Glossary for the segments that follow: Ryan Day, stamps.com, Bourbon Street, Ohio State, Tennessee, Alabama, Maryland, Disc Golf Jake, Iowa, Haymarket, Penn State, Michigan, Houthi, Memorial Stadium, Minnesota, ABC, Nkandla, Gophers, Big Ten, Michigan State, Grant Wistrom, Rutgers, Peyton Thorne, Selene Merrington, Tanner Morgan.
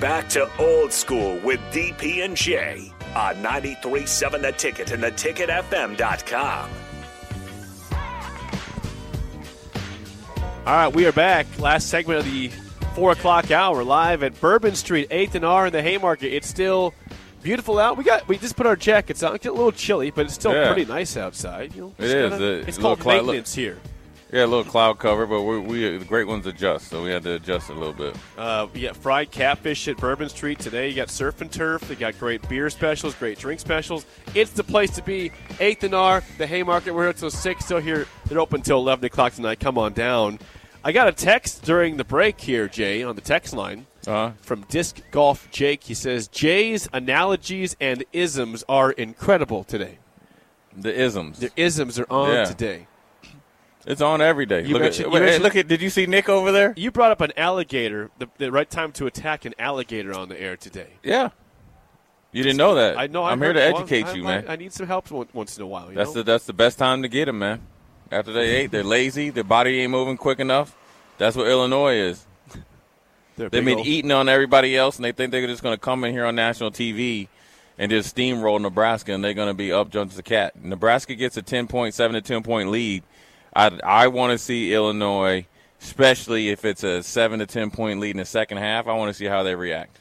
Back to Old School with DP and J on 93.7 The Ticket and theticketfm.com. All right, we are back. Last segment of the 4 o'clock hour, live at Bourbon Street, 8th and R in the Haymarket. It's still beautiful out. We just put our jackets on. It's a little chilly, but it's still pretty nice outside. You know, it is. It's called maintenance here. Yeah, a little cloud cover, but we the great ones adjust, so we had to adjust a little bit. We got fried catfish at Bourbon Street today. You got surf and turf. They got great beer specials, great drink specials. It's the place to be. 8th and R, the Haymarket. We're here until 6. Still here. They're open until 11 o'clock tonight. Come on down. I got a text during the break here, Jay, on the text line from Disc Golf Jake. He says, Jay's analogies and isms are incredible today. The isms. The isms are on today. It's on every day. Look at! Did you see Nick over there? You brought up an alligator. The right time to attack an alligator on the air today. Yeah, you didn't know that. I know. I'm here to educate you, man. I need some help once in a while. That's the best time to get them, man. After they ate, they're lazy. Their body ain't moving quick enough. That's what Illinois is. They've been eating on everybody else, and they think they're just going to come in here on national TV and just steamroll Nebraska, and they're going to be up jumps the cat. Nebraska gets a 10-point lead. I want to see Illinois, especially if it's a 7 to 10-point lead in the second half. I want to see how they react.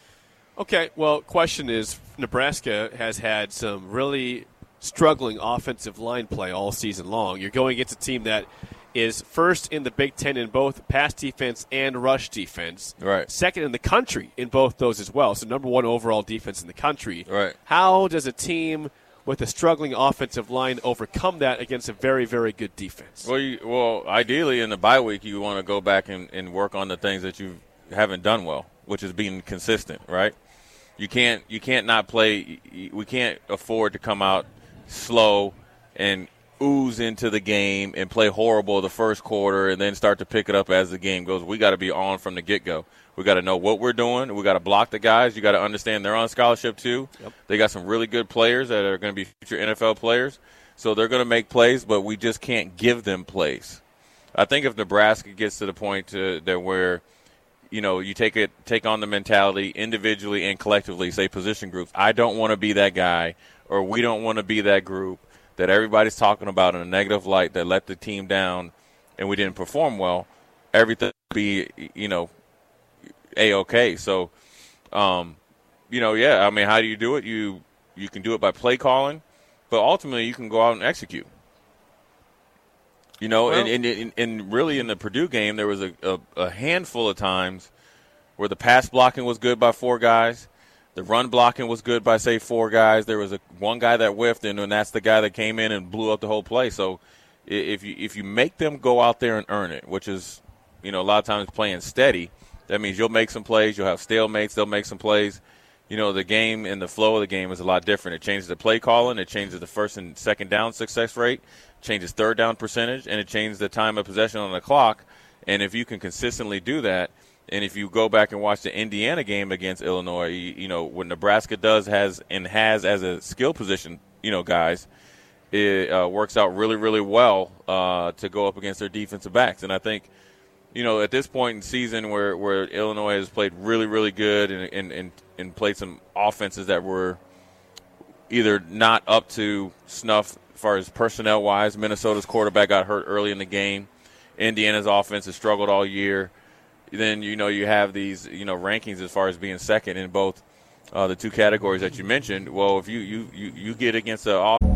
Okay, well, question is, Nebraska has had some really struggling offensive line play all season long. You're going against a team that is first in the Big Ten in both pass defense and rush defense. Right. Second in the country in both those as well, so number one overall defense in the country. Right. How does a team with a struggling offensive line overcome that against a very, very good defense? Well, ideally in the bye week you want to go back and work on the things that you haven't done well, which is being consistent, right? You can't not play. We can't afford to come out slow and ooze into the game and play horrible the first quarter and then start to pick it up as the game goes. We got to be on from the get-go. We got to know what we're doing. We got to block the guys. You got to understand they're on scholarship too. Yep. They got some really good players that are going to be future NFL players. So they're going to make plays, but we just can't give them plays. I think if Nebraska gets to the point where, you know, you take on the mentality individually and collectively, say position groups, I don't want to be that guy or we don't want to be that group that everybody's talking about in a negative light that let the team down and we didn't perform well, everything would be, you know, A-okay. So, how do you do it? You can do it by play calling, but ultimately you can go out and execute. You know, well, and really in the Purdue game there was a handful of times where the pass blocking was good by four guys. The run blocking was good by, say, four guys. There was one guy that whiffed, and that's the guy that came in and blew up the whole play. So if you make them go out there and earn it, which is, you know, a lot of times playing steady, that means you'll make some plays. You'll have stalemates. They'll make some plays. You know, the game and the flow of the game is a lot different. It changes the play calling. It changes the first and second down success rate. It changes third down percentage, and it changes the time of possession on the clock. And if you can consistently do that, and if you go back and watch the Indiana game against Illinois, you know, what Nebraska has as a skill position, you know, guys, it works out really, really well to go up against their defensive backs. And I think, you know, at this point in the season where Illinois has played really, really good and played some offenses that were either not up to snuff as far as personnel-wise. Minnesota's quarterback got hurt early in the game. Indiana's offense has struggled all year. Then, you know, you have these, you know, rankings as far as being second in both the two categories that you mentioned. Well, if you get against the –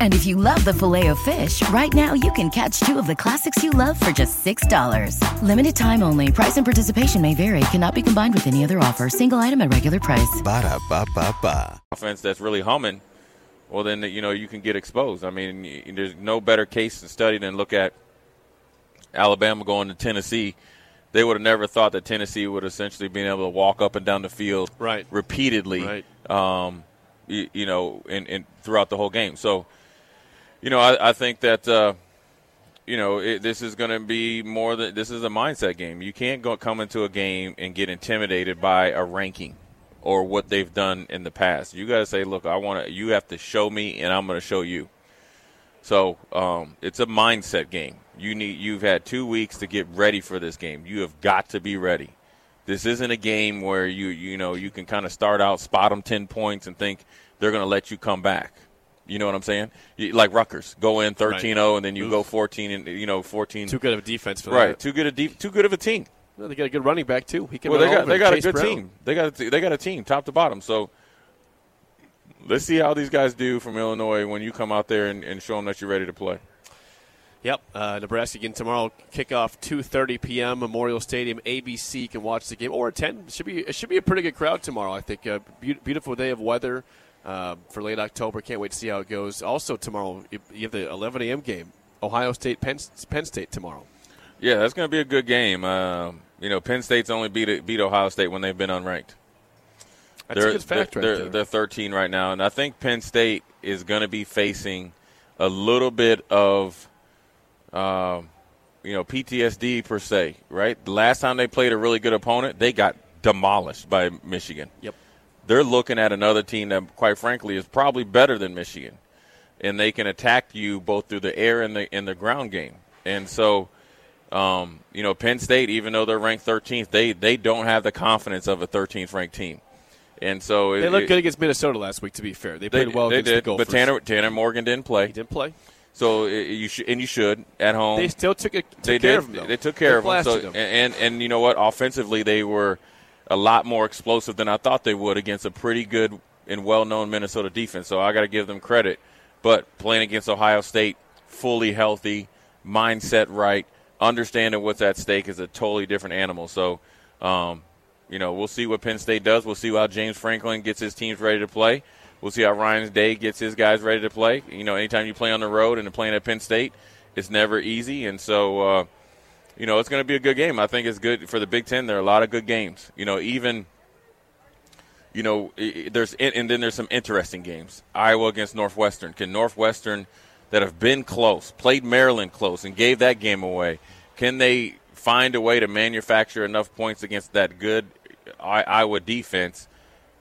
And if you love the Filet-O-Fish, right now you can catch two of the classics you love for just $6. Limited time only. Price and participation may vary. Cannot be combined with any other offer. Single item at regular price. Ba-da-ba-ba-ba. Offense that's really humming, well, then, you know, you can get exposed. I mean, there's no better case to study than look at Alabama going to Tennessee. They would have never thought that Tennessee would essentially been able to walk up and down the field repeatedly. Right. You know, and throughout the whole game. So, you know, I think that, you know, this is going to be more than – this is a mindset game. You can't come into a game and get intimidated by a ranking or what they've done in the past. You got to say, look, I want to – you have to show me, and I'm going to show you. So it's a mindset game. You've had 2 weeks to get ready for this game. You have got to be ready. This isn't a game where you know, you can kind of start out, spot them 10 points and think they're going to let you come back. You know what I'm saying? Like Rutgers, go in 13-0 and then you go 14 and, you know, 14. Too good of a defense for that. Right. Too good of a team. Well, they got a good running back too. He can they got a good Brown. Team. They got a team top to bottom. So let's see how these guys do from Illinois when you come out there and show them that you're ready to play. Yep, Nebraska again tomorrow, kickoff 2:30 p.m. Memorial Stadium. ABC, you can watch the game or attend. It should be a pretty good crowd tomorrow. I think beautiful day of weather for late October. Can't wait to see how it goes. Also tomorrow, you have the 11 a.m. game, Ohio State Penn State tomorrow. Yeah, that's going to be a good game. You know, Penn State's only beat Ohio State when they've been unranked. That's a good fact right there. They're 13 right now, and I think Penn State is going to be facing a little bit of you know, PTSD per se, right? The last time they played a really good opponent, they got demolished by Michigan. Yep. They're looking at another team that, quite frankly, is probably better than Michigan, and they can attack you both through the air and the ground game. And so, you know, Penn State, even though they're ranked 13th, they don't have the confidence of a 13th ranked team. And so they looked good against Minnesota last week. To be fair, they played well against the Gophers. But Tanner Morgan didn't play. He didn't play. So you should at home. They still took care of them. They took care of them. So, and you know what? Offensively, they were a lot more explosive than I thought they would against a pretty good and well-known Minnesota defense. So I got to give them credit. But playing against Ohio State, fully healthy, mindset right, understanding what's at stake is a totally different animal. So, you know, we'll see what Penn State does. We'll see how James Franklin gets his teams ready to play. We'll see how Ryan Day gets his guys ready to play. You know, anytime you play on the road and playing at Penn State, it's never easy. And so, you know, it's going to be a good game. I think it's good for the Big Ten. There are a lot of good games. You know, even, you know, and then there's some interesting games. Iowa against Northwestern. Can Northwestern, that have been close, played Maryland close and gave that game away, can they find a way to manufacture enough points against that good Iowa defense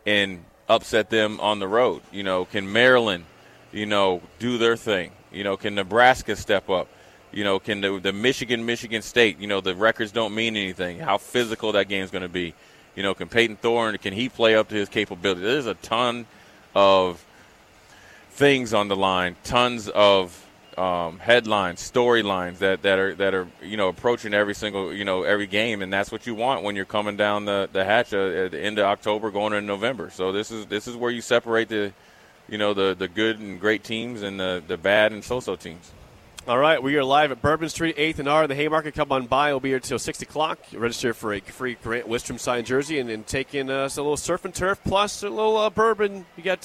and upset them on the road? You know, can Maryland, you know, do their thing? You know, can Nebraska step up? You know, can the Michigan State, you know, the records don't mean anything, how physical that game's going to be. You know, can Peyton Thorne, can he play up to his capability? There's a ton of things on the line, tons of headlines, storylines that are, you know, approaching every single, you know, every game, and that's what you want when you're coming down the hatch at the end of October going into November. So this is where you separate the, you know, the good and great teams and the bad and so-so teams. All right, we are live at Bourbon Street, 8th and R, the Haymarket. Come on by. We'll be here until 6 o'clock. Register for a free Grant Wistrom signed jersey and take in a little surf and turf plus a little bourbon. You got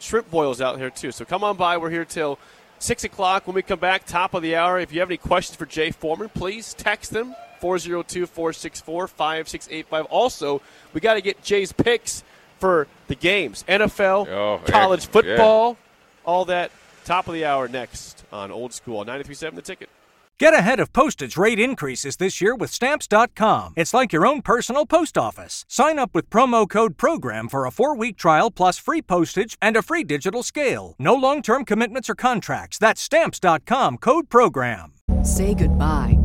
shrimp boils out here, too. So come on by. We're here till 6 o'clock. When we come back, top of the hour, if you have any questions for Jay Foreman, please text them, 402-464-5685. Also, we got to get Jay's picks for the games, NFL, college football, all that. Top of the hour next on Old School, 93.7 The Ticket. Get ahead of postage rate increases this year with Stamps.com. It's like your own personal post office. Sign up with promo code PROGRAM for a 4-week trial plus free postage and a free digital scale. No long-term commitments or contracts. That's Stamps.com, code PROGRAM. Say goodbye